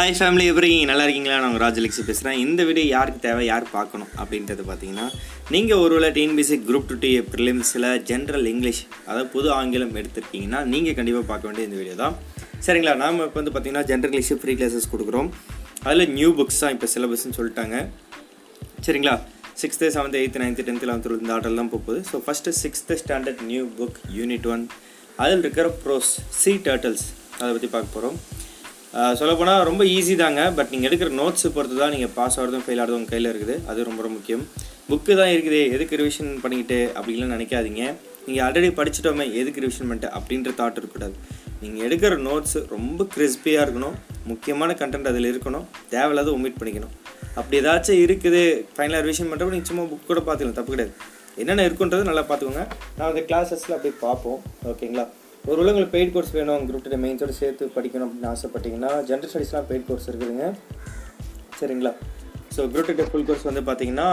Hi family, எப்படி நல்லா இருக்கீங்களா? நான் உங்கள் ராஜலக்ஷி பேசுகிறேன். இந்த வீடியோ யாருக்கு தேவை, யார் பார்க்கணும் அப்படின்றது பார்த்தீங்கன்னா, நீங்கள் ஒருவேளை டிஎன்பிஎஸ்சி குரூப் 2 ப்ரிலிம்ஸில் ஜென்ரல் இங்கிலீஷ், அதாவது பொது ஆங்கிலம் எடுத்துருக்கீங்கன்னா நீங்கள் கண்டிப்பாக பார்க்க வேண்டிய இந்த வீடியோ தான், சரிங்களா? நாம் இப்போ வந்து பார்த்திங்கன்னா ஜென்ரல் இங்கிலீஷு ஃப்ரீ கிளாஸஸ் கொடுக்குறோம். அதில் நியூ புக்ஸ் தான் இப்போ சிலபஸ்ன்னு சொல்லிட்டாங்க, சரிங்களா? 6th, 7th, 8th, 9th, 10th, 11th இந்த ஆர்டர் தான் போகுது. So first 6th standard new book Unit 1, அதில் இருக்கிற ப்ரோஸ் சீ டர்ட்டில்ஸ் அதை பற்றி பார்க்க போகிறோம். சொல்லப்போனால் ரொம்ப ஈஸி தாங்க, பட் நீங்கள் எடுக்கிற நோட்ஸு பொறுத்து தான் நீங்கள் பாஸ் ஆகிறதும் ஃபெயில் ஆகிறதும் உங்கள் கையில் இருக்குது. அது ரொம்ப ரொம்ப முக்கியம். புக்கு தான் இருக்குது, எதுக்கு ரிவிஷன் பண்ணிக்கிட்டு அப்படின்லாம் நினைக்காதீங்க. நீங்கள் ஆல்ரெடி படிச்சுட்டோமே, எதுக்கு ரிவிஷன் பண்ணிட்டு அப்படின்ற தாட் இருக்கக்கூடாது. நீங்கள் எடுக்கிற நோட்ஸ் ரொம்ப கிறிஸ்பியாக இருக்கணும், முக்கியமான கண்டென்ட் அதில் இருக்கணும், தேவையில்லாத ஒமிட் பண்ணிக்கணும். அப்படி ஏதாச்சும் இருக்குது ஃபைனலாக ரிவிஷன் பண்ணுறப்ப நீங்கள் சும்மா புக் கூட பார்த்துக்கலாம், தப்பு கிடையாது. என்னென்ன இருக்குன்றது நல்லா பார்த்துக்கோங்க. நான் அந்த கிளாஸஸில் அப்படியே பார்ப்போம், ஓகேங்களா? ஒருவேளை உங்களுக்கு பெய்ட் கோர்ஸ் வேணும், குரூப் 2 மெயின்ஸோடு சேர்த்து படிக்கணும் அப்படின்னு ஆசைப்பட்டிங்கன்னா ஜென்ரல் ஸ்டடீஸ்லாம் பெய்ட் கோர்ஸ் இருக்குதுங்க, சரிங்களா? ஸோ குரூப் 2 ஃபுல் கோர்ஸ் வந்து பார்த்தீங்கன்னா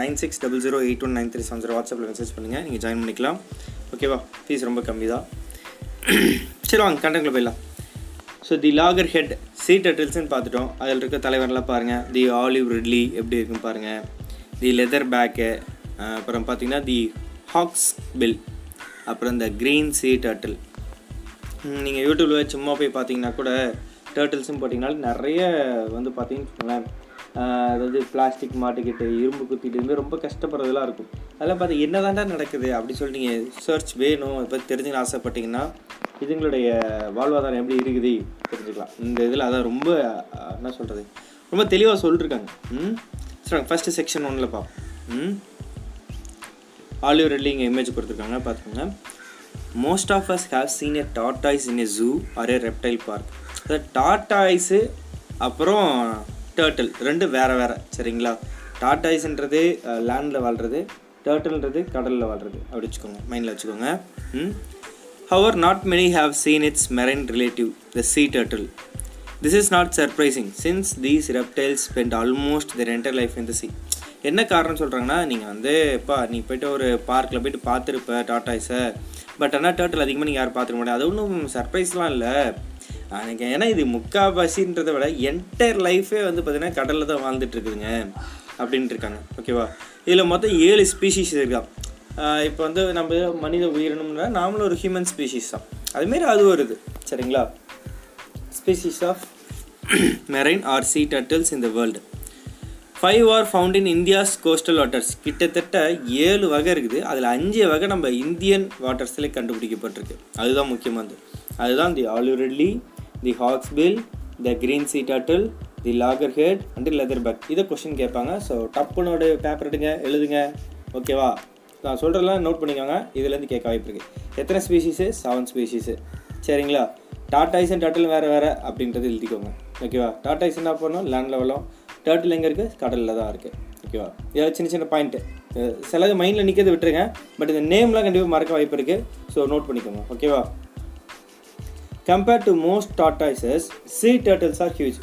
9600819370 வாட்ஸ்அப்பில் மெசேஜ் பண்ணுங்கள், நீங்கள் ஜாயின் பண்ணிக்கலாம், ஓகேவா? ஃபீஸ் ரொம்ப கம்மி தான். சரி வாங்க கண்டென்ட்டில் போயிடலாம். ஸோ தி லாகர் ஹெட் சீ டர்ட்டில்ஸ்ன்னு பார்த்துட்டோம். அதில் இருக்க தலைவரெலாம் பாருங்கள். தி ஆலிவ் ரிட்லி எப்படி இருக்குன்னு பாருங்கள். தி லெதர் பேக்கு, அப்புறம் பார்த்திங்கன்னா தி ஹாக்ஸ்பில், அப்புறம் இந்த க்ரீன் சீ டர்ட்டில். நீங்கள் யூடியூப்பில் சும்மா போய் பார்த்தீங்கன்னா கூட டர்ட்டில்ஸும் போட்டிங்கனால நிறைய வந்து பார்த்தீங்கன்னா, அதாவது பிளாஸ்டிக் மாட்டிக்கிட்டு இரும்பு குத்திட்டு ரொம்ப கஷ்டப்படுறதுலாம் இருக்கும். அதெல்லாம் பார்த்து என்ன தாண்டா நடக்குது அப்படி சொல்லி நீங்கள் சர்ச் வேணும் இப்போ தெரிஞ்சுன்னு ஆசைப்பட்டிங்கன்னா இதுங்களுடைய வாழ்வாதாரம் எப்படி இருக்குது தெரிஞ்சுக்கலாம். இந்த இதில் அதான் ரொம்ப என்ன சொல்கிறது, ரொம்ப தெளிவாக சொல்லிட்டுருக்காங்க. சொல்லுங்கள் ஃபஸ்ட்டு செக்ஷன் 1ல் பார்ப்போம். ஆலிவ் ரிட்லி இங்கே இமேஜ் கொடுத்துருக்காங்க, பார்த்துக்கோங்க. Most of us have seen a tortoise in a zoo or a reptile park. அதாவது டார்டாய்ஸு அப்புறம் டர்ட்டில் ரெண்டு வேறு வேறு, சரிங்களா? டார்டாய்ஸ்ன்றது லேண்டில் வாழ்கிறது, டர்ட்டில்ன்றது கடலில் வாழ்கிறது, அப்படி வச்சுக்கோங்க, மைண்டில் வச்சுக்கோங்க. However not many have seen its marine relative the sea turtle. This is not surprising since these reptiles spend almost their entire life in the sea. என்ன காரணம் சொல்கிறாங்கன்னா, நீங்கள் வந்து இப்போ நீ போய்ட்டு ஒரு பார்க்கில் போய்ட்டு பார்த்துருப்ப டார்டாய்ஸை, பட் ஆனால் டர்ட்டில் அதிகமாக நீங்கள் யாரும் பார்த்துக்க முடியாது. அது ஒன்றும் சர்ப்ரைஸ்லாம் இல்லை எனக்கு, ஏன்னா இது முக்காவாசின்றதை விட என்டையர் லைஃபே வந்து பார்த்திங்கன்னா கடலில் தான் வாழ்ந்துட்டுருக்குதுங்க அப்படின்ட்டு இருக்காங்க, ஓகேவா? இதில் மொத்தம் 7 ஸ்பீஷீஸ் இருக்கா. இப்போ வந்து நம்ம மனித உயிரினம்னா நாமளும் ஒரு ஹியூமன் ஸ்பீஷீஸ் தான், அதுமாரி அது வருது, சரிங்களா? Species of marine or sea turtles in the world. 5 are found in India's coastal waters. கிட்டத்தட்ட 7 வகை இருக்குது, அதில் 5 வகை நம்ம இந்தியன் வாட்டர்ஸ்லேயே கண்டுபிடிக்கப்பட்டிருக்கு. அதுதான் முக்கியமானது. அதுதான் the olive ridley, the hawksbill, the green sea turtle, the loggerhead and leatherback. இதை கொஸ்டின் கேட்பாங்க. ஸோ டப்புனோட பேப்பர் எடுங்க, எழுதுங்க, ஓகேவா? நான் சொல்கிறதெல்லாம் நோட் பண்ணிக்கோங்க, இதுலேருந்து கேட்க வாய்ப்பு இருக்குது. எத்தனை ஸ்பீஷீஸு? 7 ஸ்பீஷீஸு, சரிங்களா? டார்டாய்ஸ் அண்ட் டர்ட்டில் வேறு வேறு அப்படின்றது எழுதிக்கோங்க, ஓகேவா? டார்டாய்ஸ் என்ன பண்ணணும்? லேண்டில் வளம். டர்ட்டில் எங்கே இருக்குது? கடலில் தான் இருக்குது, ஓகேவா? ஏதாவது சின்ன சின்ன பாயிண்ட்டு சிலது மைண்டில் நிற்கிறது விட்டுருங்க, பட் இந்த நேம்லாம் கண்டிப்பாக மறக்க வாய்ப்பு இருக்குது, ஸோ நோட் பண்ணிக்கோங்க, ஓகேவா? Compared to most tortoises sea turtles are huge.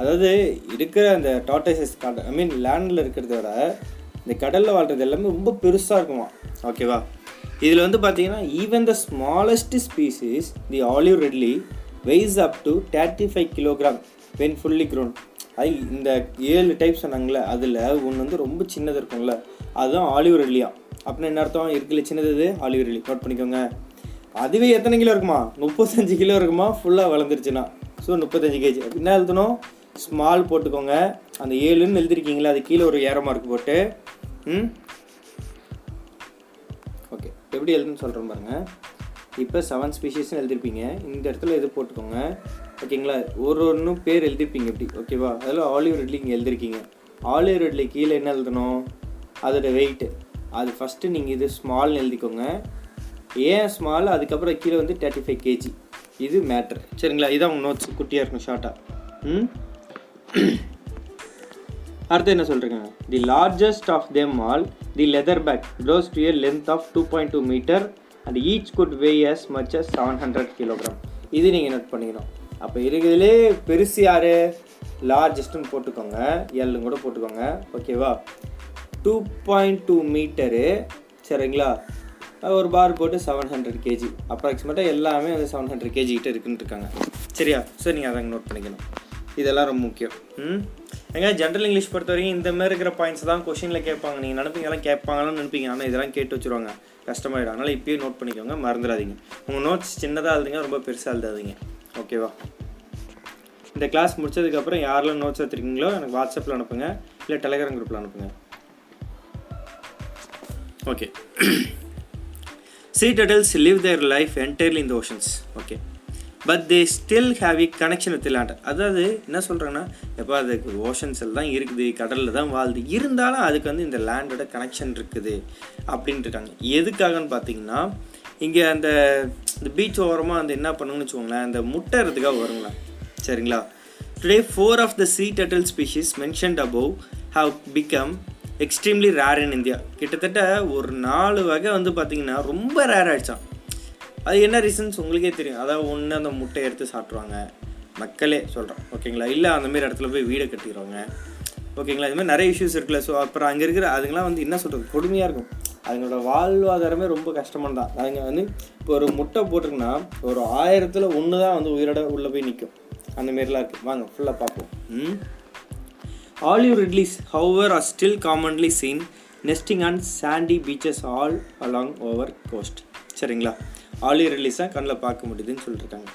அதாவது இருக்கிற அந்த டார்டாய்ஸஸ் ஐ மீன் லேண்டில் இருக்கிறத விட இந்த கடலில் வாழ்கிறது எல்லாமே ரொம்ப பெருசாக இருக்குமா, ஓகேவா? இதில் வந்து பார்த்தீங்கன்னா even the smallest species the olive ridley weighs up to 35 kilograms when fully grown. அது இந்த 7 டைப் சொன்னாங்களே அதில் ஒன்று வந்து ரொம்ப சின்னது இருக்கும்ல, அதுதான் ஆலிவ் ரிட்லியா. அப்படின்னா என்ன அர்த்தம்? இருக்குல்ல சின்னது இது ஆலிவ் ரிட்லி, நோட் பண்ணிக்கோங்க. அதுவே எத்தனை கிலோ இருக்குமா? 35 கிலோ இருக்குமா ஃபுல்லாக வளர்ந்துருச்சுன்னா. ஸோ 35 kg என்ன எழுதணும்? ஸ்மால் போட்டுக்கோங்க, அந்த 7ன்னு எழுதிருக்கீங்களா அது கீழே ஒரு ஏற மார்க் போட்டு, ஓகே? எப்படி எழுதுன்னு சொல்கிறேன் பாருங்கள். இப்போ 7 ஸ்பீஷீஸ்ன்னு எழுதிருப்பீங்க, இந்த இடத்துல இது போட்டுக்கோங்க, ஓகேங்களா? ஒரு ஒன்றும் பேர் எழுதிருப்பீங்க இப்படி, ஓகேவா? அதில் ஆலிவ் ரிட்லி இங்கே எழுதிருக்கீங்க. ஆலிவ் ரிட்லி கீழே என்ன எழுதணும்? அதோடய வெயிட்டு. அது ஃபஸ்ட்டு நீங்கள் இது ஸ்மால்னு எழுதிக்கோங்க, ஏன் ஸ்மால், அதுக்கப்புறம் கீழே வந்து 35 kg, இது மேட்ரு, சரிங்களா? இதான் உங்கள் நோட்ஸ், குட்டியாக இருக்கும் ஷார்ட்டாக. அடுத்து என்ன சொல்கிறீங்க? The largest of them all the leatherback grows to a length of 2.2 meters and each could weigh as much as 700 kilograms. இது நீங்கள் நோட் பண்ணிக்கணும். அப்போ இருக்கிறதுலே பெருசு யார்? லார்ஜஸ்ட்டுன்னு போட்டுக்கோங்க, எல்லுன்னு கூட போட்டுக்கோங்க, ஓகேவா? 2.2 meters, சரிங்களா? ஒரு பார் போட்டு 700 kg அப்ராக்சிமேட்டாக எல்லாமே வந்து 700 kg கிட்ட இருக்குன்னு இருக்காங்க, சரியா? ஸோ நீங்கள் அதை நோட் பண்ணிக்கணும். இதெல்லாம் ரொம்ப முக்கியம். ஏங்க ஜென்ரல் இங்கிலீஷ் பொறுத்த வரைக்கும் இந்த மாதிரி இருக்கிற பாயிண்ட்ஸ் தான் கொஷினில் கேட்பாங்க. நீங்கள் நினைப்பீங்க இதெல்லாம் கேட்பாங்களான்னு நினைப்பீங்க, ஆனால் இதெல்லாம் கேட்டு வச்சுருவாங்க, கஷ்டமாயிடும். அதனால் இப்பயே நோட் பண்ணிக்கோங்க, மறந்துடாதீங்க. உங்கள் நோட்ஸ் சின்னதாக எழுதுங்க, ரொம்ப பெருசாக எழுதாதீங்க, ஓகேவா? இந்த கிளாஸ் முடிச்சதுக்கப்புறம் யாரெல்லாம் நோட்ஸ் எடுத்துருக்கீங்களோ எனக்கு வாட்ஸ்அப்பில் அனுப்புங்க, இல்லை டெலிகிராம் குரூப்பில் அனுப்புங்க, okay? Sea turtles live their life entirely in the oceans, okay, but they still have a connection with the land. அதாவது என்ன சொல்கிறாங்கன்னா, எப்போ அதுக்கு ஓஷன்ஸில் தான் இருக்குது, கடலில் தான் வாழுது, இருந்தாலும் அதுக்கு வந்து இந்த லேண்டோட கனெக்ஷன் இருக்குது அப்படின்ட்டு இருக்காங்க. எதுக்காகன்னு பார்த்தீங்கன்னா, இங்கே அந்த பீச் ஓரமாக அந்த என்ன பண்ணுங்கன்னு வச்சுக்கோங்களேன், அந்த முட்டைறதுக்காக வருங்களா, சரிங்களா? Today 4 of the sea turtle species mentioned above have become extremely rare in India. கிட்டத்தட்ட ஒரு 4 வகை வந்து பார்த்திங்கன்னா ரொம்ப ரேர் ஆகிடுச்சான். அது என்ன ரீசன்ஸ் உங்களுக்கே தெரியும். அதாவது ஒன்று அந்த முட்டை எடுத்து சாப்பிட்ருவாங்க, மக்களே சொல்கிறோம், ஓகேங்களா? இல்லை அந்தமாரி இடத்துல போய் வீடை கட்டிடுவாங்க, ஓகேங்களா? இதுமாதிரி நிறைய இஷ்யூஸ் இருக்குல்ல. ஸோ அப்புறம் அங்கே இருக்கிற அதுங்களாம் வந்து என்ன சொல்கிறது, கொடுமையாக இருக்கும். அதுங்களோட வாழ்வாதாரமே ரொம்ப கஷ்டமான தான். அதுங்க வந்து இப்போ ஒரு முட்டை போட்டிருக்குன்னா ஒரு 1000ல் 1 தான் வந்து உயிரோட உள்ளே போய் நிற்கும். அந்தமாரிலாம் இருக்குது. வாங்க ஃபுல்லாக பார்ப்போம். Olive ridleys, however, are still commonly seen nesting on sandy beaches all along our coast. சரிங்களா? Olive ridleys-ஆ கண்ணில் பார்க்க முடியுதுன்னு சொல்லியிருக்காங்க.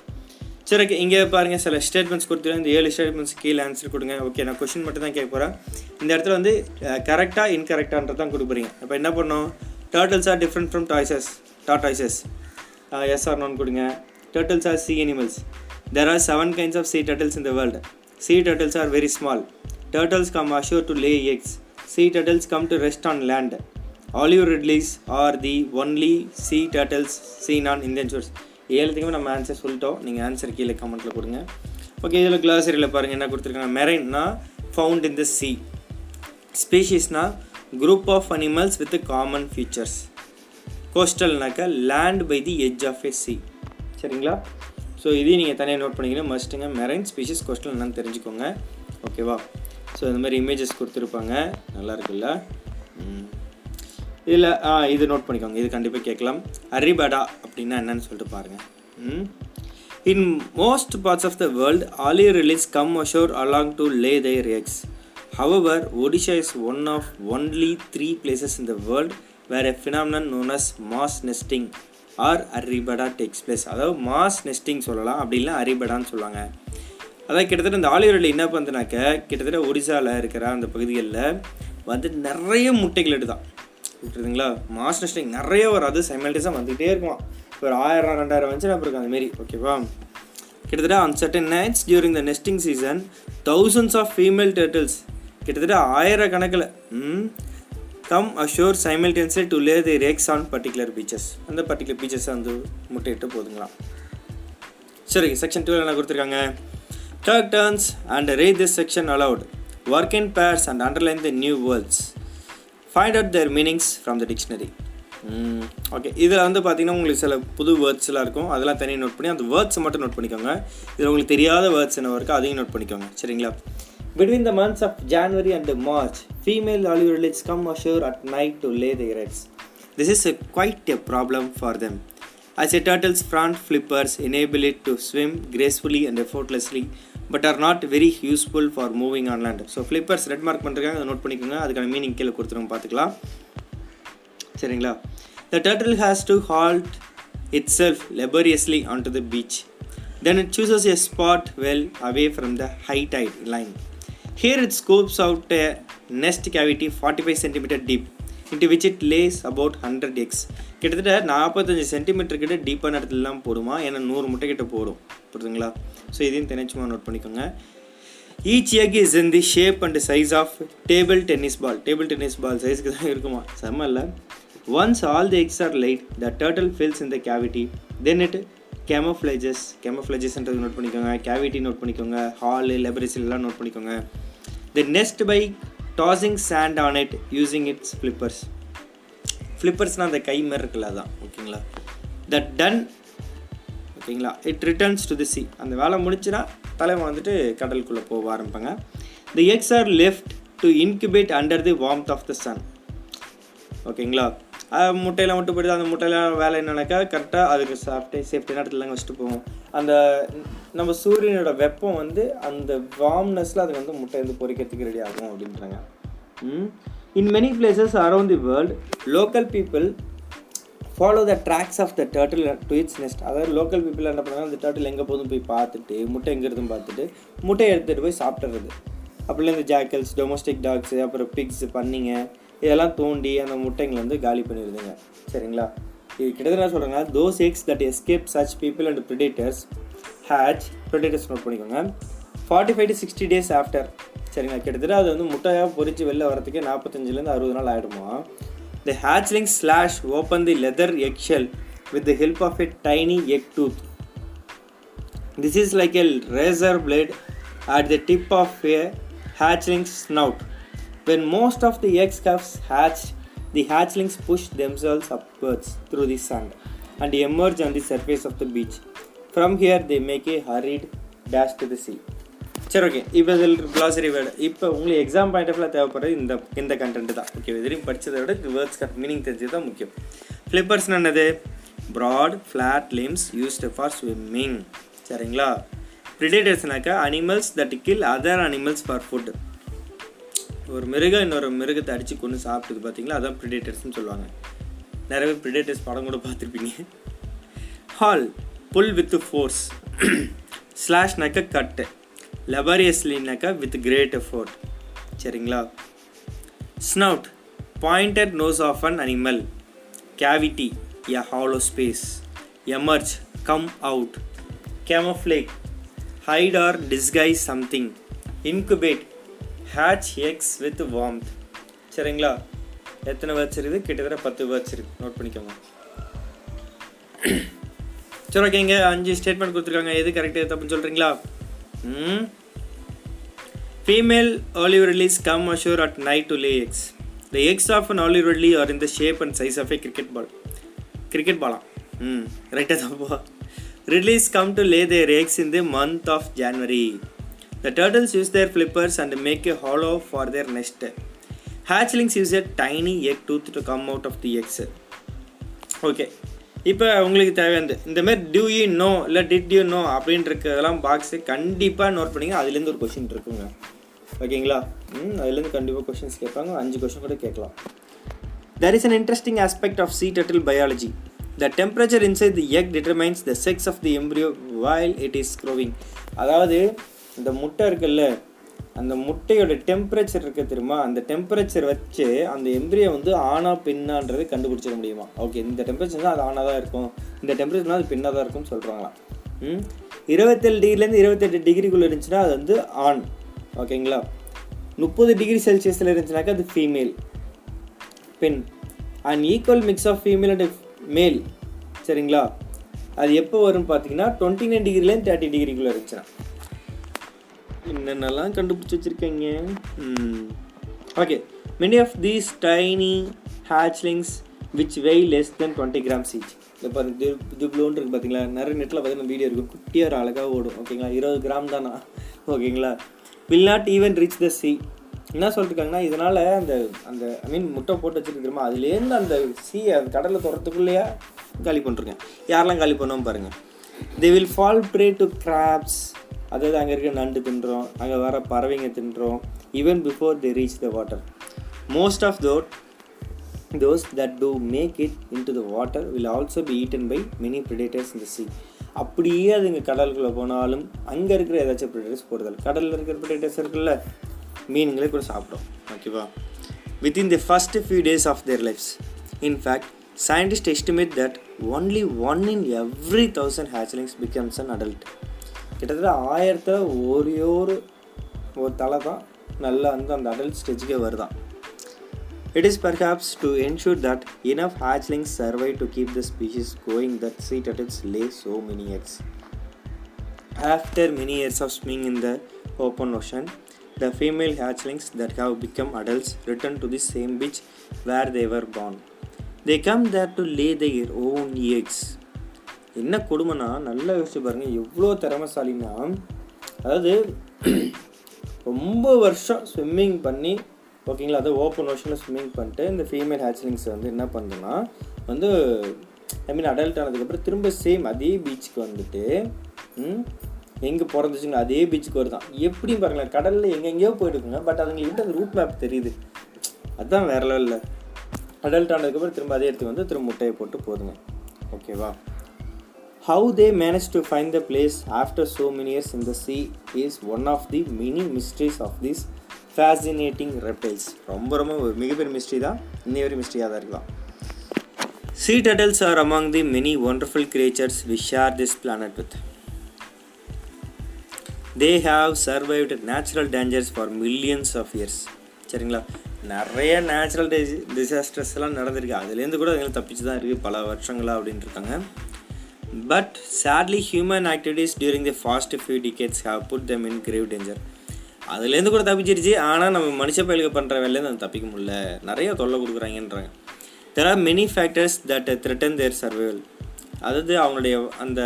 சரி, ஓகே. இங்கே பாருங்கள், சில ஸ்டேட்மெண்ட்ஸ் கொடுத்துருக்கேன். இந்த 7 ஸ்டேட்மெண்ட்ஸ் கீழே ஆன்சர் கொடுங்க. ஓகே, நான் கொஷின் மட்டும் தான் கேட்க போகிறேன். இந்த இடத்துல வந்து கரெக்டாக இன்கரெக்டான்றது தான் கொடுக்குறீங்க. அப்போ என்ன பண்ணோம்? Turtles are different from tortoises, yes or no கொடுங்க. Turtles are sea animals. There are 7 kinds of sea turtles in the world. Sea turtles are very small. Turtles come ashore to lay eggs. Sea turtles come to rest on land. Olive ridleys are the only sea turtles seen on Indian shores. ஏழுத்துக்குமே நம்ம answer சொல்லிட்டோம். நீங்கள் answer கீழே கமெண்ட்டில் கொடுங்க, okay? இதில் கிளாஸரியில் பாருங்கள் என்ன கொடுத்துருக்காங்க. மெரைன்னா ஃபவுண்ட் இன் த சீ, ஸ்பீஷீஸ்னால் group of animals with common features, கோஸ்டல்னாக்கா land by the edge of a sea, சரிங்களா? ஸோ இதையும் நீங்கள் தனியாக நோட் பண்ணிங்கன்னா மஸ்ட்டுங்க. மெரைன், ஸ்பீஷீஸ், கோஸ்டல் என்னன்னு தெரிஞ்சுக்கோங்க, ஓகேவா? ஸோ இந்த மாதிரி இமேஜஸ் கொடுத்துருப்பாங்க, நல்லா இருக்குல்ல. இதில் இது நோட் பண்ணிக்கோங்க, இது கண்டிப்பாக கேட்கலாம். அரிபடா அப்படின்னா என்னன்னு சொல்லிட்டு பாருங்கள். In most parts of the world olive ridleys come ashore along to lay their eggs. However Odisha is one of only 3 places in the world where a phenomenon known as mass nesting or arribada takes place. அதாவது mass nesting சொல்லலாம், அப்படின்னா அரிபடான்னு சொல்லுவாங்க. அதாவது கிட்டத்தட்ட இந்த olive ridley என்ன பண்ணுதுனாக்க, கிட்டத்தட்ட ஒடிசாவில் இருக்கிற அந்த பகுதிகளில் வந்து நிறைய முட்டைகள் எடுத்தான் விட்டுருதுங்களா. மாஸ் நெஸ்டிங் நிறைய வரும், அது சைமல்டேஸாக வந்துகிட்டே இருக்குமா. இப்போ ஒரு 1000 2000 வந்துச்சு நான் இருக்கும் அதுமாரி, ஓகேவா? கிட்டத்தட்ட on certain nights during the nesting season thousands of female turtles, கிட்டத்தட்ட 1000 கணக்கில் come ashore simultaneously to lay the eggs on particular beaches. அந்த பர்டிகுலர் பீச்சஸை வந்து முட்டையிட்டு போதுங்களா. சரி, செக்ஷன் 2 என்ன கொடுத்துருக்காங்க? Take turns and read this section aloud. Work in pairs and underline the new words. Find out their meanings from the dictionary. Okay, இதில் வந்து பார்த்திங்கன்னா உங்களுக்கு சில புது வேர்ட்ஸ்லாம் இருக்கும், அதெல்லாம் தனியாக நோட் பண்ணி அந்த வேர்ட்ஸை மட்டும் நோட் பண்ணிக்கோங்க. இதில் உங்களுக்கு தெரியாத வேர்ட்ஸ் என்ன இருக்கோ அதையும் நோட் பண்ணிக்கோங்க, சரிங்களா? Between the months of January and March, female olive ridleys come ashore at night to lay their eggs. This is quite a problem for them, as a turtle's front flippers enable it to swim gracefully and effortlessly, but are not very useful for moving on land. So flippers red mark பண்ணுறாங்க, அதை note பண்ணிக்கோங்க. அதுக்கான meaning கீழே கொடுத்துருவோம், பார்த்துக்கலாம், சரிங்களா? The turtle has to halt itself laboriously onto the beach. Then it chooses a spot well away from the high tide line. Here it scopes out a nest cavity 45 cm deep, into which it lays about 100 eggs. கிட்டத்தட்ட 45 centimetre கிட்ட டீப்பான இடத்துலலாம் போடுமா, ஏன்னா 100 முட்டை கிட்ட போடும், புரியுதுங்களா? So இதையும் தினச்சுமா நோட் பண்ணிக்கோங்க. Each egg is in the shape and size of table tennis ball சைஸ்க்கு தான் இருக்குமா, செம்ம இல்லை. Once all the eggs are laid the turtle fills in the cavity, then it கேமோஃப்ளேஜஸ்ன்றது நோட் பண்ணிக்கோங்க, கேவிட்டி நோட் பண்ணிக்கோங்க, ஹாலு லெபரிஸ்லாம் நோட் பண்ணிக்கோங்க. The nest by tossing sand on it using its ஃப்ளிப்பர்ஸ்னால் அந்த கை மாதிரி இருக்குல்ல, அதான், ஓகேங்களா? தட் டன், ஓகேங்களா? It returns to the sea. அந்த வேலை முடிச்சுன்னா தலைமை வந்துட்டு கடலுக்குள்ளே போக ஆரம்பிப்பாங்க. The eggs are left to incubate under the warmth of the sun, ஓகேங்களா? முட்டையெல்லாம் மட்டும் போய்ட்டு அந்த முட்டையெல்லாம் வேலை என்னன்னாக்கா கரெக்டாக அதுக்கு சேஃப்டியான இடத்துல வச்சுட்டு போவோம். அந்த நம்ம சூரியனோட வெப்பம் வந்து அந்த வார்ம்னஸில் அது வந்து முட்டை வந்து பொறிக்கிறதுக்கு ரெடி ஆகும் அப்படின்றாங்க. In many places around the world, local people follow the tracks of the turtle to its nest. அதாவது லோக்கல் பீப்புள் என்ன பண்ணுறாங்க, அந்த டர்ட்டில் எங்கே போதும் போய் பார்த்துட்டு முட்டை எங்கே இருந்தும் பார்த்துட்டு முட்டையை எடுத்துகிட்டு போய் சாப்பிட்றது. அப்படிலாம் இந்த ஜாக்கல்ஸ், டொமஸ்டிக் டாக்ஸு, அப்புறம் பிக்ஸ், பன்னிங்க இதெல்லாம் தோண்டி அந்த முட்டைங்களை வந்து காலி பண்ணிடுதுங்க. சரிங்களா, இது கிட்டத்தட்ட என்ன சொல்கிறாங்க, those eggs that escape such people and predators hatch, predators note பண்ணிக்கோங்க, 45 to 60 days after. சரிங்களா, கிட்டத்தட்ட அது வந்து முட்டையாக பொறிச்சு வெளில வரத்துக்கே 45 to 60 நாள் ஆகிடுமா. The hatchlings slash open the leather eggshell with the help of a tiny egg tooth. This is like a razor blade at the tip of a hatchling's snout. When most of the egg calves hatch, the hatchlings push themselves upwards through the sand and emerge on the surface of the beach. From here they make a hurried dash to the sea. சரி, okay, இப்போ glossary word. இப்போ உங்களுக்கு exam point ஆஃப்ல தேவைப்படுறது இந்த content தான். Okay, எதிரையும் படித்ததை விட இது வேர்ட்ஸ் மீனிங் தெரிஞ்சது தான் முக்கியம். ஃப்ளிப்பர்ஸ் என்னது? Broad flat limbs used for swimming. சரிங்களா, ப்ரிடேட்டர்ஸ்னாக்கா animals that kill other animals for food. ஒரு மிருகம் இன்னொரு மிருகத்தை அடித்து கொண்டு சாப்பிட்டுது பார்த்தீங்களா, அதான் ப்ரிடேட்டர்ஸ்னு சொல்லுவாங்க. நிறைய பேர் ப்ரிடேட்டர்ஸ் படம் கூட பார்த்துருப்பீங்க. ஹால் புல் வித் ஃபோர்ஸ், ஸ்லாஷ்னாக்கா கட்டு, லபரியஸ்லினாக்கா வித் கிரேட் எஃபோர்ட். சரிங்களா, snout pointed nose of an animal, cavity a hollow space, emerge come out, camouflage hide or disguise something, incubate hatch eggs with warmth. சரிங்களா, எத்தனை words இருக்குது? கிட்டத்தட்ட 10 words இருக்குது, note பண்ணிக்கோங்க. சரி, ஓகே, இங்கே 5 statement கொடுத்துருக்காங்க, எது கரெக்ட் எது தப்புன்னு சொல்கிறீங்களா? Female olive ridleys come ashore at night to lay eggs. The eggs of an olive ridley are in the shape and size of a cricket ball. Cricket ball. Right at the ball. Ridleys come to lay their eggs in the month of January. The turtles use their flippers and make a hollow for their nest. Hatchlings use a tiny egg tooth to come out of the eggs. Okay. இப்போ உங்களுக்கு தேவையானது இந்தமாரி do you know இல்லை did you know அப்படின்னு இருக்கிறதெல்லாம் box கண்டிப்பாக note பண்ணிங்க. அதுலேருந்து ஒரு கொஷின் இருக்குங்க. ஓகேங்களா, அதுலேருந்து கண்டிப்பாக கொஷின்ஸ் கேட்பாங்க, 5 கொஷின் கூட கேட்கலாம். There is an interesting aspect of sea turtle biology. The temperature inside the egg determines the sex of the embryo while it is growing. அதாவது இந்த முட்டை இருக்குல்ல, அந்த முட்டையோட டெம்பரேச்சர் இருக்க தெரியுமா, அந்த டெம்பரேச்சர் வச்சு அந்த எம்பிரியை வந்து ஆனா பின்னான்றது கண்டுபிடிச்சிட முடியுமா. ஓகே, இந்த டெம்பரேச்சர்னா அது ஆனாக தான் இருக்கும், இந்த டெம்பரேச்சர்னால் அது பின்னாக தான் இருக்கும்னு சொல்கிறாங்களாம். 27 டிகிரிலேருந்து 28 டிகிரிக்குள்ளே இருந்துச்சுன்னா அது வந்து ஆண். ஓகேங்களா, 30 டிகிரி செல்சியஸில் இருந்துச்சுனாக்கா அது ஃபீமேல், பெண். And equal mix of female and male. சரிங்களா, அது எப்போ வரும்னு பார்த்தீங்கன்னா 29 டிகிரிலேருந்து 30 டிகிரிக்குள்ளே இருந்துச்சுன்னா. என்னென்னலாம் கண்டுபிடிச்சி வச்சுருக்கீங்க. Okay, many of these tiny hatchlings which weigh less than 20 grams each. இப்போ துப்ளோன்னு இருக்குது பார்த்தீங்களா, நிறைய நெட்டில் பார்த்தீங்கன்னா வீடியோ இருக்கும், குட்டியாக அழகாக ஓடும். ஓகேங்களா, 20 கிராம் தானா. ஓகேங்களா, will not even reach the sea. என்ன சொல்லியிருக்காங்கன்னா, இதனால் அந்த ஐ மீன் முட்டை போட்டு வச்சுருக்கிறோமா, அதுலேருந்து அந்த சீ அந்த கடலை தோட்டத்துக்குள்ளேயே காலி பண்ணுறேங்க. யாரெல்லாம் காலி பண்ணோம் பாருங்கள். They will fall prey to crabs. அதாவது அங்கே இருக்க நண்டு தின்றோம், அங்கே வர பறவைங்க தின்றோம், even before the reach the water. Most of those that do make it into the water will also be eaten by many predators in the sea. அப்படியே அது இங்கே கடலுக்குள்ளே போனாலும் அங்கே இருக்கிற ஏதாச்சும் ப்ரிடேட்டர்ஸ் போடுதல், கடலில் இருக்கிற ப்ரிடேட்டர்ஸ் இருக்குல்ல, மீன்களே கூட சாப்பிடும். ஓகேவா, within the first few days of their lives. In fact scientist estimate that only 1 in every 1000 hatchlings becomes an adult. கிட்டத்தட்ட 1000ல் ஒரு தலை தான் நல்லா வந்து அந்த அடல்ட் ஸ்டேஜுக்கே வருதான். It is perhaps to ensure that enough hatchlings survive to keep the species going that sea turtles lay so many eggs. After many years of swimming in the open ocean, the female hatchlings that have become adults return to the same beach where they were born. They come there to lay their own eggs. என்ன கொடுமைனா, நல்லா யோசிச்சு பாருங்கள், எவ்வளோ திறமைசாலின்னா, அதாவது ரொம்ப வருஷம் swimming பண்ணி ஓகேங்களா. அது ஓப்பன் ஓஷனில் ஸ்விம்மிங் பண்ணிட்டு இந்த ஃபீமேல் ஹேச்லிங்ஸ் வந்து என்ன பண்ணுதுன்னா வந்து ஐ மீன் அடல்ட் ஆனதுக்கப்புறம் திரும்ப சேம் அதே பீச்சுக்கு வந்துட்டு எங்கே பிறந்துச்சுன்னு அதே பீச்சுக்கு வருதான். எப்படியும் பாருங்களேன், கடலில் எங்கெங்கேயோ போயிட்டுருக்குங்க. பட் அதுங்களுக்கு அந்த ரூட் மேப் தெரியுது, அதுதான் வேற லெவலில். அடல்ட் ஆனதுக்கப்புறம் திரும்ப அதே இடத்துக்கு வந்து திரும்ப முட்டையை போட்டு போதுங்க. ஓகேவா. How they managed to find the place after so many years in the sea is one of the many mysteries of these fascinating reptiles. ரொம்ப ஒரு மிகப்பெரிய மிஸ்ட்ரி தான், இன்னும் ஒரு மிஸ்ட்ரியாக தான் இருக்கலாம். Sea turtles are among the many wonderful creatures we share this planet with. They have survived natural dangers for millions of years. சரிங்களா, நிறைய நேச்சுரல் டிசாஸ்டர்ஸ் எல்லாம் நடந்திருக்கு, அதுலேருந்து கூட எங்களுக்கு தப்பிச்சு தான் இருக்குது பல வருஷங்களாக அப்படின்ட்டு இருக்காங்க. But sadly, human activities during the past few decades have put them in grave danger. அதுலேருந்து கூட தப்பிச்சிருச்சு, ஆனால் நம்ம மனுஷ பயிலுக்கு பண்ணுற வேலையிலேருந்து நம்ம தப்பிக்க முடியல, நிறைய தொல்லை கொடுக்குறாங்கன்றாங்க. There are many factors that threaten their survival. அதாவது அவங்களுடைய அந்த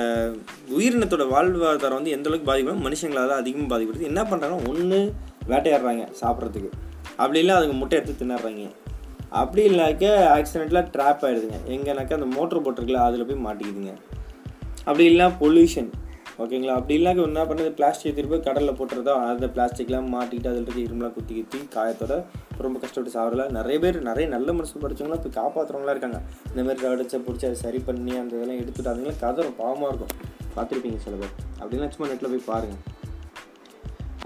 உயிரினத்தோட வாழ்வாதாரம் வந்து எந்தளவுக்கு பாதிக்கணும், மனுஷங்களால் அதிகமாக பாதிக்கப்படுது. என்ன பண்ணுறாங்கன்னா, ஒன்று வேட்டையாடுறாங்க சாப்பிட்றதுக்கு, அப்படி இல்லை அதுக்கு முட்டை எடுத்து தின்னுறாங்க, அப்படி இல்லாக்க ஆக்சிடெண்ட்டில் ட்ராப் ஆகிடுதுங்க, எங்கேனாக்கா அந்த மோட்டர் போட்டிருக்குல அதில் போய் மாட்டிக்குதுங்க, அப்படி இல்லைனா பொல்யூஷன். ஓகேங்களா, அப்படி இல்லாமல் என்ன பண்ணுறது, பிளாஸ்டிக் திருப்பி கடலில் போட்டுறதோ அந்த பிளாஸ்டிக்லாம் மாட்டிக்கிட்டு அதில் இருக்க இரும்பெலாம் குத்தி குத்தி காயத்தோட ரொம்ப கஷ்டப்பட்டு சாப்பிடலாம். நிறைய பேர் நிறைய நல்ல மனசு படித்தவங்களாம் இப்போ காப்பாற்றுறவங்களாம் இருக்காங்க. இந்தமாதிரி கடிச்ச பிடிச்சி அதை சரி பண்ணி அந்த இதெல்லாம் எடுத்துகிட்டு அதுங்களாம் கதை ரொம்ப பாவமாக இருக்கும், பார்த்துருப்பீங்க சில பேர். அப்படின்னா சும்மா நெட்டில் போய் பாருங்கள்.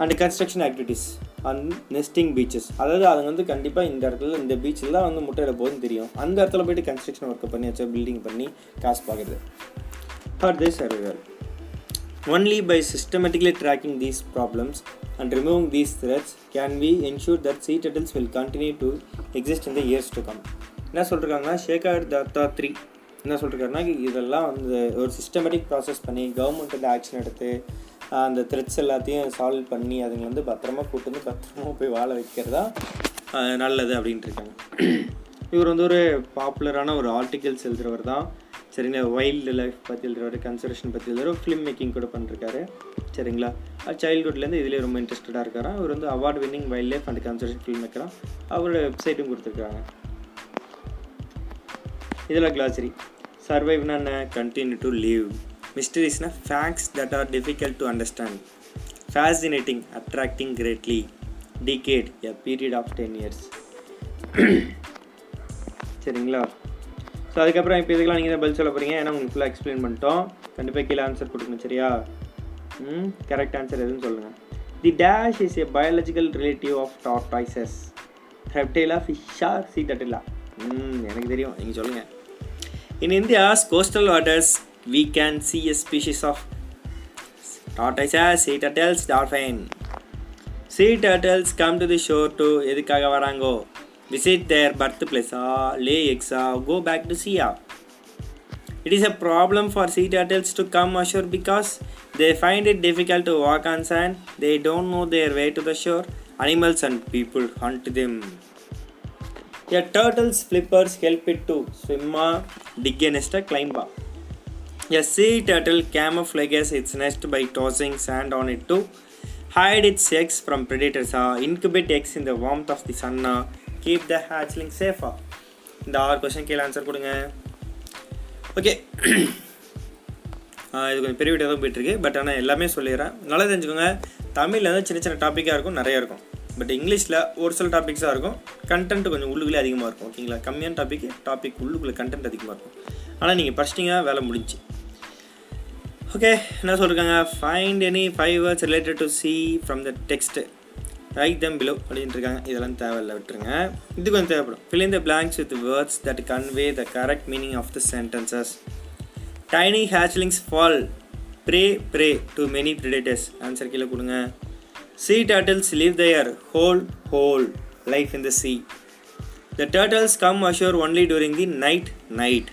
And construction activities and nesting beaches, அதாவது அது வந்து கண்டிப்பாக இந்த இடத்துல இந்த பீச்சில் தான் வந்து முட்டையிட போதுன்னு தெரியும், அந்த இடத்துல போய்ட்டு கன்ஸ்ட்ரக்ஷன் ஒர்க்கை பண்ணி வச்சா பில்டிங் பண்ணி காசு பார்க்குறது. For this survival, only by systematically tracking these problems and removing these threats can we ensure that sea turtles will continue to exist in the years to come. என்ன சொல்றாங்கன்னா, ஷேகர் தத்தா 3 என்ன சொல்றாருன்னா, இதெல்லாம் வந்து ஒரு சிஸ்டமேட்டிக் ப்ராசஸ் பண்ணி கவர்மெண்ட் வந்து action எடுத்து அந்த threats எல்லாத்தையும் சால்வ் பண்ணி அதுங்களை வந்து பத்திரமா கூட்டு வந்து பத்திரமா போய் வாழ வைக்கிறதா நல்லது அப்படின்ட்டு இருக்காங்க. இவர் வந்து ஒரு பாப்புலரான ஒரு ஆர்டிகிள்ஸ் எழுதுறவர் தான். சரிங்களா, வைல்டு லைஃப் பற்றி எழுதுறவர், கன்சர்வேஷன் பற்றி எழுதுறவர், ஃபிலிம் மேக்கிங் கூட பண்ணிருக்காரு. சரிங்களா, சைல்ட்ஹுட்லேருந்து இதிலே ரொம்ப இன்ட்ரெஸ்டடாக இருக்காரா. அவர் வந்து award winning wild life and conservation film மேக்கராக அவரோட வெப்சைட்டும் கொடுத்துருக்காங்க. இதெல்லாம் கிளாசரி. சர்வைவ்னா என்ன, கண்டினியூ டு லீவ். மிஸ்டரிஸ்னா facts that are difficult to understand. Fascinating, attracting greatly. Decade, a period of 10 years. சரிங்களா. ஸோ அதுக்கப்புறம் இப்போ இதுக்கெல்லாம் நீங்கள் தான் பதில் சொல்ல போகிறீங்க, ஏன்னா உங்களுக்கு ஃபுல்லாக எக்ஸ்பிளைன் பண்ணிட்டோம். கண்டிப்பாக கீழே ஆன்சர் கொடுக்கணும் சரியா. கரெக்ட் ஆன்சர் எதுன்னு சொல்லுங்கள். The dash is a biological relative of tortoises, ரெப்டைலா, ஃபிஷ்ஷா, சீ டர்ட்டிலா. எனக்கு தெரியும், நீங்கள் சொல்லுங்கள். In India's coastal waters we can see a species of tortoises, sea turtles, dolphin. Sea turtles come to the shore to, எதுக்காக வராங்கோ, visit their birthplace, lay eggs, go back to sea. It is a problem for sea turtles to come ashore because they find it difficult to walk on sand, they don't know their way to the shore, animals and people hunt them. A turtle's flippers help it to swim, dig a nest, climb up. A sea turtle camouflages its nest by tossing sand on it to hide its eggs from predators, incubate eggs in the warmth of the sun, keep the hatchling safer. இந்த 6 question கேல answer கொடுங்க. Okay, இது கொஞ்சம் பெரிய video தான் போயிட்டுருக்கு, but ஆனால் எல்லாமே சொல்லிடுறேன், நல்லா தெரிஞ்சுக்கோங்க. தமிழில் வந்து சின்ன சின்ன டாப்பிக்காக இருக்கும், நிறையா இருக்கும். பட் இங்கிலீஷில் ஒரு சில டாபிக்ஸாக இருக்கும், கண்டென்ட் கொஞ்சம் உள்ளுக்குள்ளே அதிகமாக இருக்கும். ஓகேங்களா, கம்மியான டாபிக் உள்ளுக்குள்ளே கண்டென்ட் அதிகமாக இருக்கும். ஆனால் நீங்கள் படிச்சிட்டிங்க, வேலை முடிஞ்சு. ஓகே, என்ன சொல்லியிருக்காங்க, find any 5 words related to sea from the text, write them below அப்படின்ட்டு இருக்காங்க. இதெல்லாம் தேவையில்லை, விட்டுருங்க. இது கொஞ்சம் தேவைப்படும். fill in the blanks with words that convey the correct meaning of the sentences. tiny hatchlings fall prey to many predators. Answer கீழே கொடுங்க. sea turtles live their whole life in the sea. the turtles come ashore only during the night.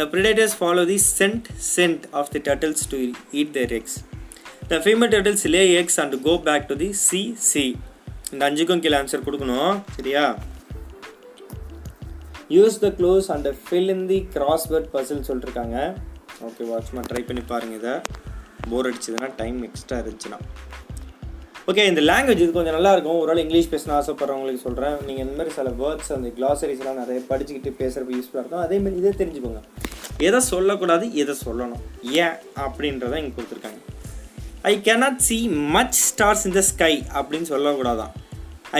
the predators follow the scent of the turtles to eat their eggs. the female turtles lay eggs and go back to the sea. இந்த 5க்கும் கீழே answer கொடுக்கணும் சரியா. use the clues and fill in the crossword puzzle சொல்லிருக்காங்க. Okay, வாட்ச்மா try பண்ணி பாருங்க. இதை bore அடிச்சதுன்னா, டைம் எக்ஸ்ட்ரா இருந்துச்சுன்னா ஓகே, இந்த லாங்குவேஜ் இது கொஞ்சம் நல்லாயிருக்கும். ஒரு வேளை இங்கிலீஷ் பேசினா ஆசைப்படுறவங்களுக்கு சொல்கிறேன், நீங்கள் இந்த மாதிரி சில வேர்ட்ஸ் அந்த கிளாசரிஸ்லாம் நிறைய படிச்சுக்கிட்டு பேசுகிறப்ப யூஸ்ஃபுல்லாக இருக்கும். அதேமாதிரி இதே தெரிஞ்சுக்கோங்க, எதை சொல்லக்கூடாது எதை சொல்லணும் ஏன் அப்படின்றத இங்கே கொடுத்துருக்காங்க. I cannot see much stars in the sky அப்படின்னு சொல்லக்கூடாதான்,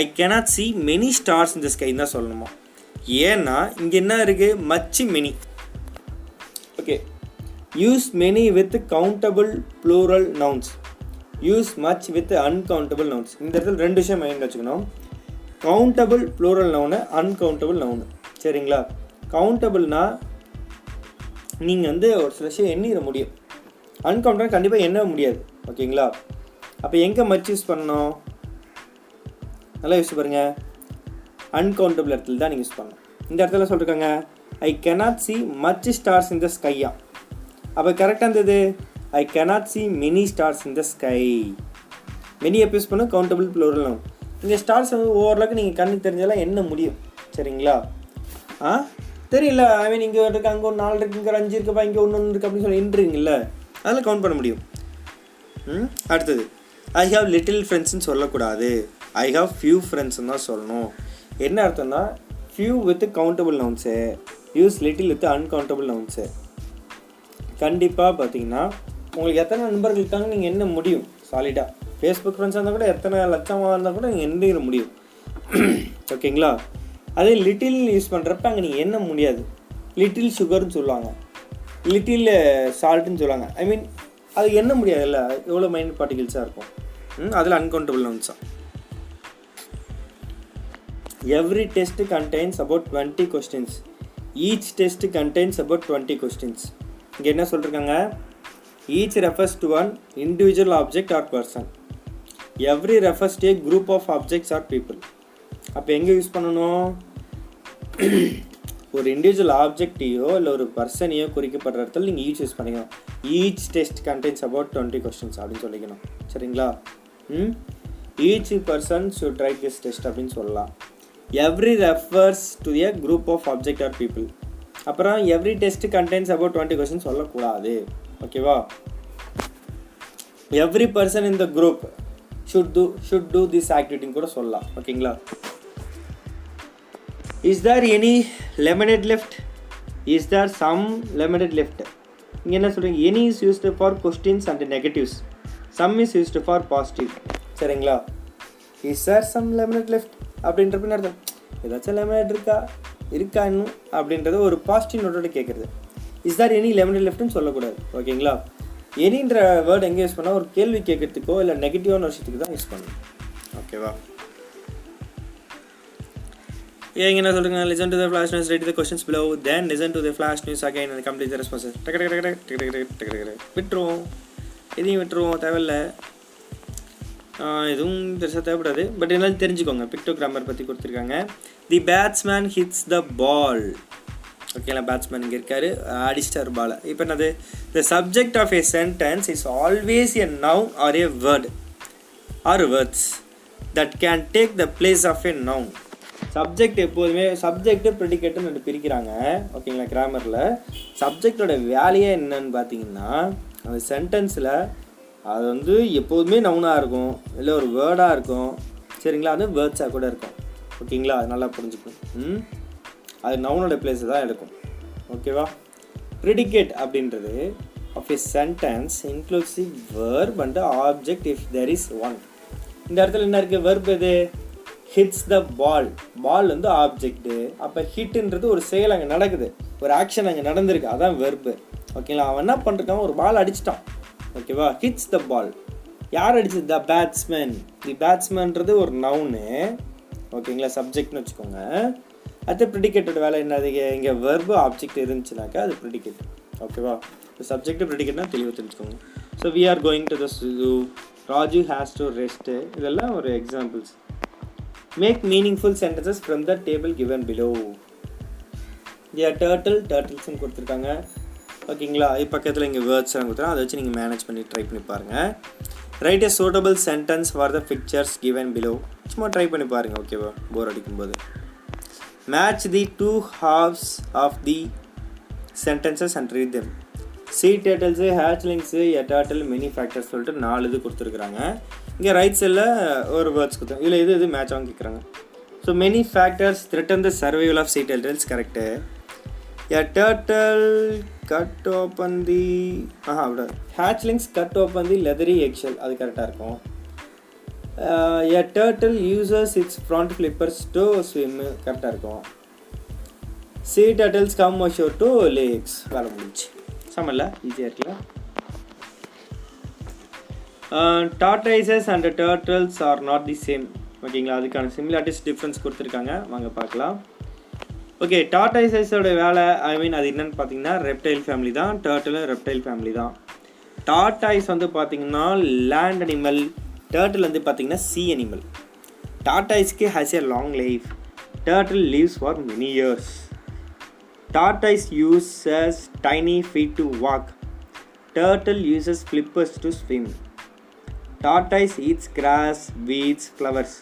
I cannot see many stars in the ஸ்கைன்னு தான் சொல்லணுமா. ஏன்னா இங்கே என்ன இருக்குது, much many. Okay, use many with countable plural nouns, use much with uncountable nouns. இந்த இடத்துல ரெண்டு விஷயம் மைண்ட் வச்சுக்கணும், countable plural noun, uncountable noun. சரிங்களா, கவுண்டபிள்னால் நீங்கள் வந்து ஒரு சில விஷயம் எண்ணிட முடியும், அன்கவுண்டபிள் கண்டிப்பாக எண்ண முடியாது. ஓகேங்களா, அப்போ எங்கே மச் யூஸ் பண்ணணும், நல்லா யூஸ் பாருங்கள், அன்கவுண்டபிள் இடத்துல தான் நீங்கள் யூஸ் பண்ணணும். இந்த இடத்துல சொல்லியிருக்காங்க I cannot see much stars in the ஸ்கையா, அப்போ கரெக்டாக இருந்தது I cannot see many stars in the sky. Many எப்போ யூஸ் பண்ணணும், கவுண்டபிள் ப்ளூரல் நவுன். இந்த ஸ்டார்ஸ் வந்து ஓரளவுக்கு நீங்கள் கண்ணுக்கு தெரிஞ்சாலும் என்ன முடியும். சரிங்களா, ஆ தெரியல, ஐ மீன் இங்கே இருக்குது, அங்கே ஒரு 4 இருக்குது, இங்கே ஒரு 5 இருக்குப்பா, இங்கே ஒன்று ஒன்று இருக்குது அப்படின்னு சொல்லி எண்ணுறீங்கல்ல, அதில் கவுண்ட் பண்ண முடியும். அடுத்தது ஐ ஹாவ் லிட்டில் ஃப்ரெண்ட்ஸ்ன்னு சொல்லக்கூடாது, ஐ ஹாவ் ஃபியூ ஃப்ரெண்ட்ஸ்ன்னு தான் சொல்லணும். என்ன அர்த்தம்னா few with countable nouns, use little with uncountable nouns. கண்டிப்பாக பார்த்தீங்கன்னா உங்களுக்கு எத்தனை நண்பர்கள் இருக்காங்கன்னு நீங்கள் என்ன முடியும் சாலிடாக. ஃபேஸ்புக் ஃப்ரெண்ட்ஸாக இருந்தால் கூட எத்தனை லட்சமாக இருந்தால் கூட நீங்கள் எண்ணிட முடியும். ஓகேங்களா, அதே லிட்டில் யூஸ் பண்ணுறப்ப அங்கே நீங்கள் என்ன முடியாது, லிட்டில் சுகர்னு சொல்லுவாங்க, லிட்டில் சால்ட்டுன்னு சொல்லுவாங்க. ஐ மீன் அது என்ன முடியாது இல்லை, எவ்வளோ மைண்ட் பார்ட்டிகிள்ஸாக இருக்கும், அதில் அன்கவுண்டபிள் நவுன்ஸாக. Every test contains about 20 questions. Each test contains about 20 questions. இங்கே என்ன சொல்லியிருக்காங்க, each refers to an individual object or person. Every refers to a group of objects or people. அப்போ எங்கே யூஸ் பண்ணணும், ஒரு இண்டிவிஜுவல் ஆப்ஜெக்டையோ இல்லை ஒரு பர்சனையோ குறிக்கப்படுற இடத்துல நீங்கள் ஈச் யூஸ் பண்ணிக்கணும். Each test contains about 20 questions அப்படின்னு சொல்லிக்கணும். சரிங்களா, each person should write this test அப்படின்னு சொல்லலாம். Every refers to a group of object or people. அப்புறம் every test contains about 20 questions சொல்லக்கூடாது. ஓகேவா, every person in the group should do this activity கூட சொல்லலாம். ஓகேங்களா, is there any lemonade left, is there some lemonade left. இங்கே என்ன சொல்கிறீங்க, any is used for questions and negatives, some is used for positive. சரிங்களா, is there some lemonade left அப்படின்றப்ப என்ன அர்த்தம், ஏதாச்சும் லெமனேட் இருக்கா இன்னும் அப்படின்றது ஒரு பாசிட்டிவ் நோட்டோட கேட்குறது. இஸ் தார் எனி லெமனேட் லெஃப்ட்னு சொல்லக்கூடாது. ஓகேங்களா, எனின்ற வேர்டு எங்கே யூஸ் பண்ணால் ஒரு கேள்வி கேட்குறதுக்கோ இல்லை நெகட்டிவான விஷயத்துக்கு தான் யூஸ் பண்ணணும். ஓகேவா, ஏங்க என்ன சொல்லுங்க, listen to the flash news, read the questions below, then listen to the flash news again and complete the responses. விட்டுருவோம், எதையும் விட்டுருவோம், தேவையில்ல, எதுவும் பெருசாக தேவைப்படாது. பட் என்னாலும் தெரிஞ்சுக்கோங்க, பிக்டோ கிராமர் பற்றி கொடுத்துருக்காங்க. The batsman hits the ball. ஓகேங்களா, பேட்ஸ்மேன் இங்கே இருக்கார், அடிஸ்டார் பால். இப்போ என்னது, the subject of a sentence is always a noun or a word or words that can take the place of a noun. Subject எப்போதுமே subject ப்ரெடிகேட்டுன்னு ரெண்டு பிரிக்கிறாங்க. ஓகேங்களா, கிராமரில் சப்ஜெக்டோட வேலையே என்னன்னு பார்த்தீங்கன்னா அந்த சென்டென்ஸில் அது வந்து எப்போதுமே நவுனாக இருக்கும் இல்லை ஒரு வேர்டாக இருக்கும். சரிங்களா, அது வேர்ட்ஸாக கூட இருக்கும். ஓகேங்களா, அது நல்லா புரிஞ்சுக்கணும், அது நவுனோட பிளேஸ் தான் எடுக்கும். ஓகேவா, ப்ரிடிகேட் அப்படின்றது of a sentence inclusive verb and object if there is one. இந்த இடத்துல என்ன இருக்குது, வேர்ப் எது, ஹிட்ஸ் த பால், பால் வந்து ஆப்ஜெக்டு. அப்போ ஹிட்டுன்றது ஒரு செயல் அங்கே நடக்குது, ஒரு ஆக்ஷன் அங்கே நடந்திருக்கு, அதான் வேர்பு. ஓகேங்களா, அவன் என்ன பண்ணுறான், ஒரு பால் அடிச்சிட்டான். ஓகேவா, ஹிட்ஸ் த பால், யார் அடிச்சது, த பேட்ஸ்மேன். தி பேட்ஸ்மேன்றது ஒரு நவுனு. ஓகேங்களா, சப்ஜெக்ட்னு வச்சுக்கோங்க. அது ப்ரிடிகேட்டோட வேலை என்னது, இங்கே வெர்பு ஆப்ஜெக்ட் இருந்துச்சுனாக்கா அது ப்ரிடிகேட். ஓகேவா, சப்ஜெக்ட் ப்ரிடிகேட்னா தெளிவாக தெரிஞ்சுக்கோங்க. So we are going to the zoo, Raju has to rest, இதெல்லாம் ஒரு examples. Make meaningful sentences from the table given below. The turtle டர்ட்டில்ஸ்ன்னு கொடுத்துருக்காங்க. ஓகேங்களா, இது பக்கத்தில் இங்கே வேர்ட்ஸ்லாம் கொடுத்துருவோம், அதை வச்சு நீங்கள் மேனேஜ் பண்ணி ட்ரை பண்ணி பாருங்கள். Write a suitable sentence for the pictures given below, சும்மா ட்ரை பண்ணி பாருங்கள். ஓகேவா, போர் அடிக்கும்போது match the two halves of the sentences and read them. Sea turtles, hatchlings, a turtle, many factors சொல்லிட்டு 4 இது கொடுத்துருக்குறாங்க. இங்கே ரைட் சைடில் ஒரு வேர்ட்ஸ் கொடுத்தோம், இதில் இது இது மேட்ச் ஆகும் கேட்குறாங்க. So many factors threaten the survival of sea turtles, correct. A turtle cut open the அப்படி hatchlings cut open the leathery eggshell, அது கரெக்டாக இருக்கும். A turtle uses its front flippers to swim, கரெக்டாக இருக்கும். Sea turtles come ashore to lay eggs, வேலை முடிஞ்சு. சமல்ல ஈஸியாக இருக்கலாம். Tortoises and turtles are not the same, ஓகேங்களா. அதுக்கான சிமிலாரிட்டிஸ் டிஃப்ரென்ஸ் கொடுத்துருக்காங்க, வாங்க பார்க்கலாம். ஓகே, டார்டாய்சஸோட வேலை ஐ மீன் அது என்னென்னு பார்த்தீங்கன்னா ரெப்டைல் ஃபேமிலி தான், டேர்ட்டிலும் ரெப்டைல் ஃபேமிலி தான். டார்டாய்ஸ் வந்து பார்த்திங்கன்னா லேண்ட் அனிமல், டேர்ட்டில் வந்து பார்த்திங்கன்னா சீ அனிமல். டார்டாய்ஸ்க்கு has a long life, turtle lives for many years. Tortoise uses tiny feet to walk, turtle uses flippers to swim. Tortoise eats grass, weeds, flowers.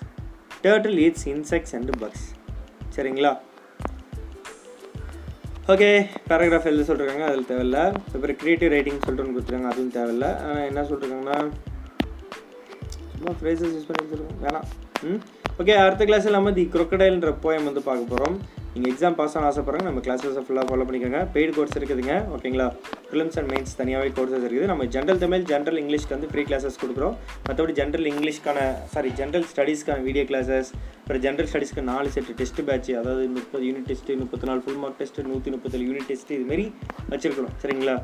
Turtle eats insects and bugs, சரிங்களா. Okay, paragraph எழுத சொல்லிருக்காங்க, அதில் தேவையில்லை. அப்புறம் creative writing சொல்லிட்டு ஒன்று கொடுத்துருக்காங்க, அதுவும் தேவையில்லை. ஆனால் என்ன சொல்லியிருக்காங்கன்னா சும்மா ஃப்ரேசஸ் யூஸ் பண்ணி கொடுத்துருக்கோம், வேணாம். ஓகே, அடுத்த கிளாஸ் இல்லாமல் தி க்ரொக்கடைல்ன்ற போயம் வந்து பார்க்க போகிறோம். நீங்கள் எக்ஸாம் பாஸ் ஆன ஆசைப்படுறாங்க, நம்ம கிளாஸஸை ஃபுல்லாக ஃபாலோ பண்ணிக்கோங்க. பெய்டு கோர்ஸ் இருக்குதுங்க, ஓகேங்களா. ஃபிலிம்ஸ் அண்ட் மெயின்ஸ் தனியாகவே கோர்ஸஸ் இருக்குது. நம்ம ஜென்ரல் தமிழ், ஜென்ரல் இங்கிலீஷ்க்கு வந்து ஃப்ரீ கிளாஸஸ் கொடுக்குறோம். மற்றபடி ஜென்ரல் இங்கிலீஷ்க்கான ஜென்ரல் ஸ்டடீஸ்க்கான வீடியோ கிளாஸஸ், அப்புறம் ஜென்ரல் ஸ்டடீஸ்க்கு 4 செட் டெஸ்ட் பேட்ச், அதாவது 30 unit test, 34 full mark test, 137 unit test, இதுமாரி வச்சுருக்கணும், சரிங்களா.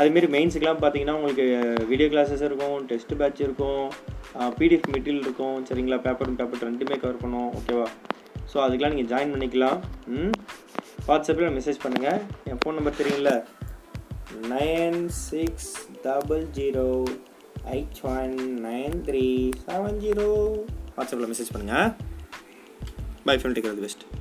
அதுமாரி மெயின்ஸுக்கெலாம் பார்த்தீங்கன்னா உங்களுக்கு வீடியோ கிளாஸஸ் இருக்கும், டெஸ்ட் பேட்ச் இருக்கும், பிடிஎஃப் மெட்டீரியல் இருக்கும், சரிங்களா. பேப்பரும் பேப்பர் ரெண்டுமே கவர் பண்ணுவோம், ஓகேவா. ஸோ அதுக்கெலாம் நீங்கள் ஜாயின் பண்ணிக்கலாம். வாட்ஸ்அப்பில் மெசேஜ் பண்ணுங்கள். என் ஃபோன் நம்பர் தெரியுங்களா, 9600819370. வாட்ஸ்அப்பில் மெசேஜ் பண்ணுங்கள். Bye friend, take care, all the best.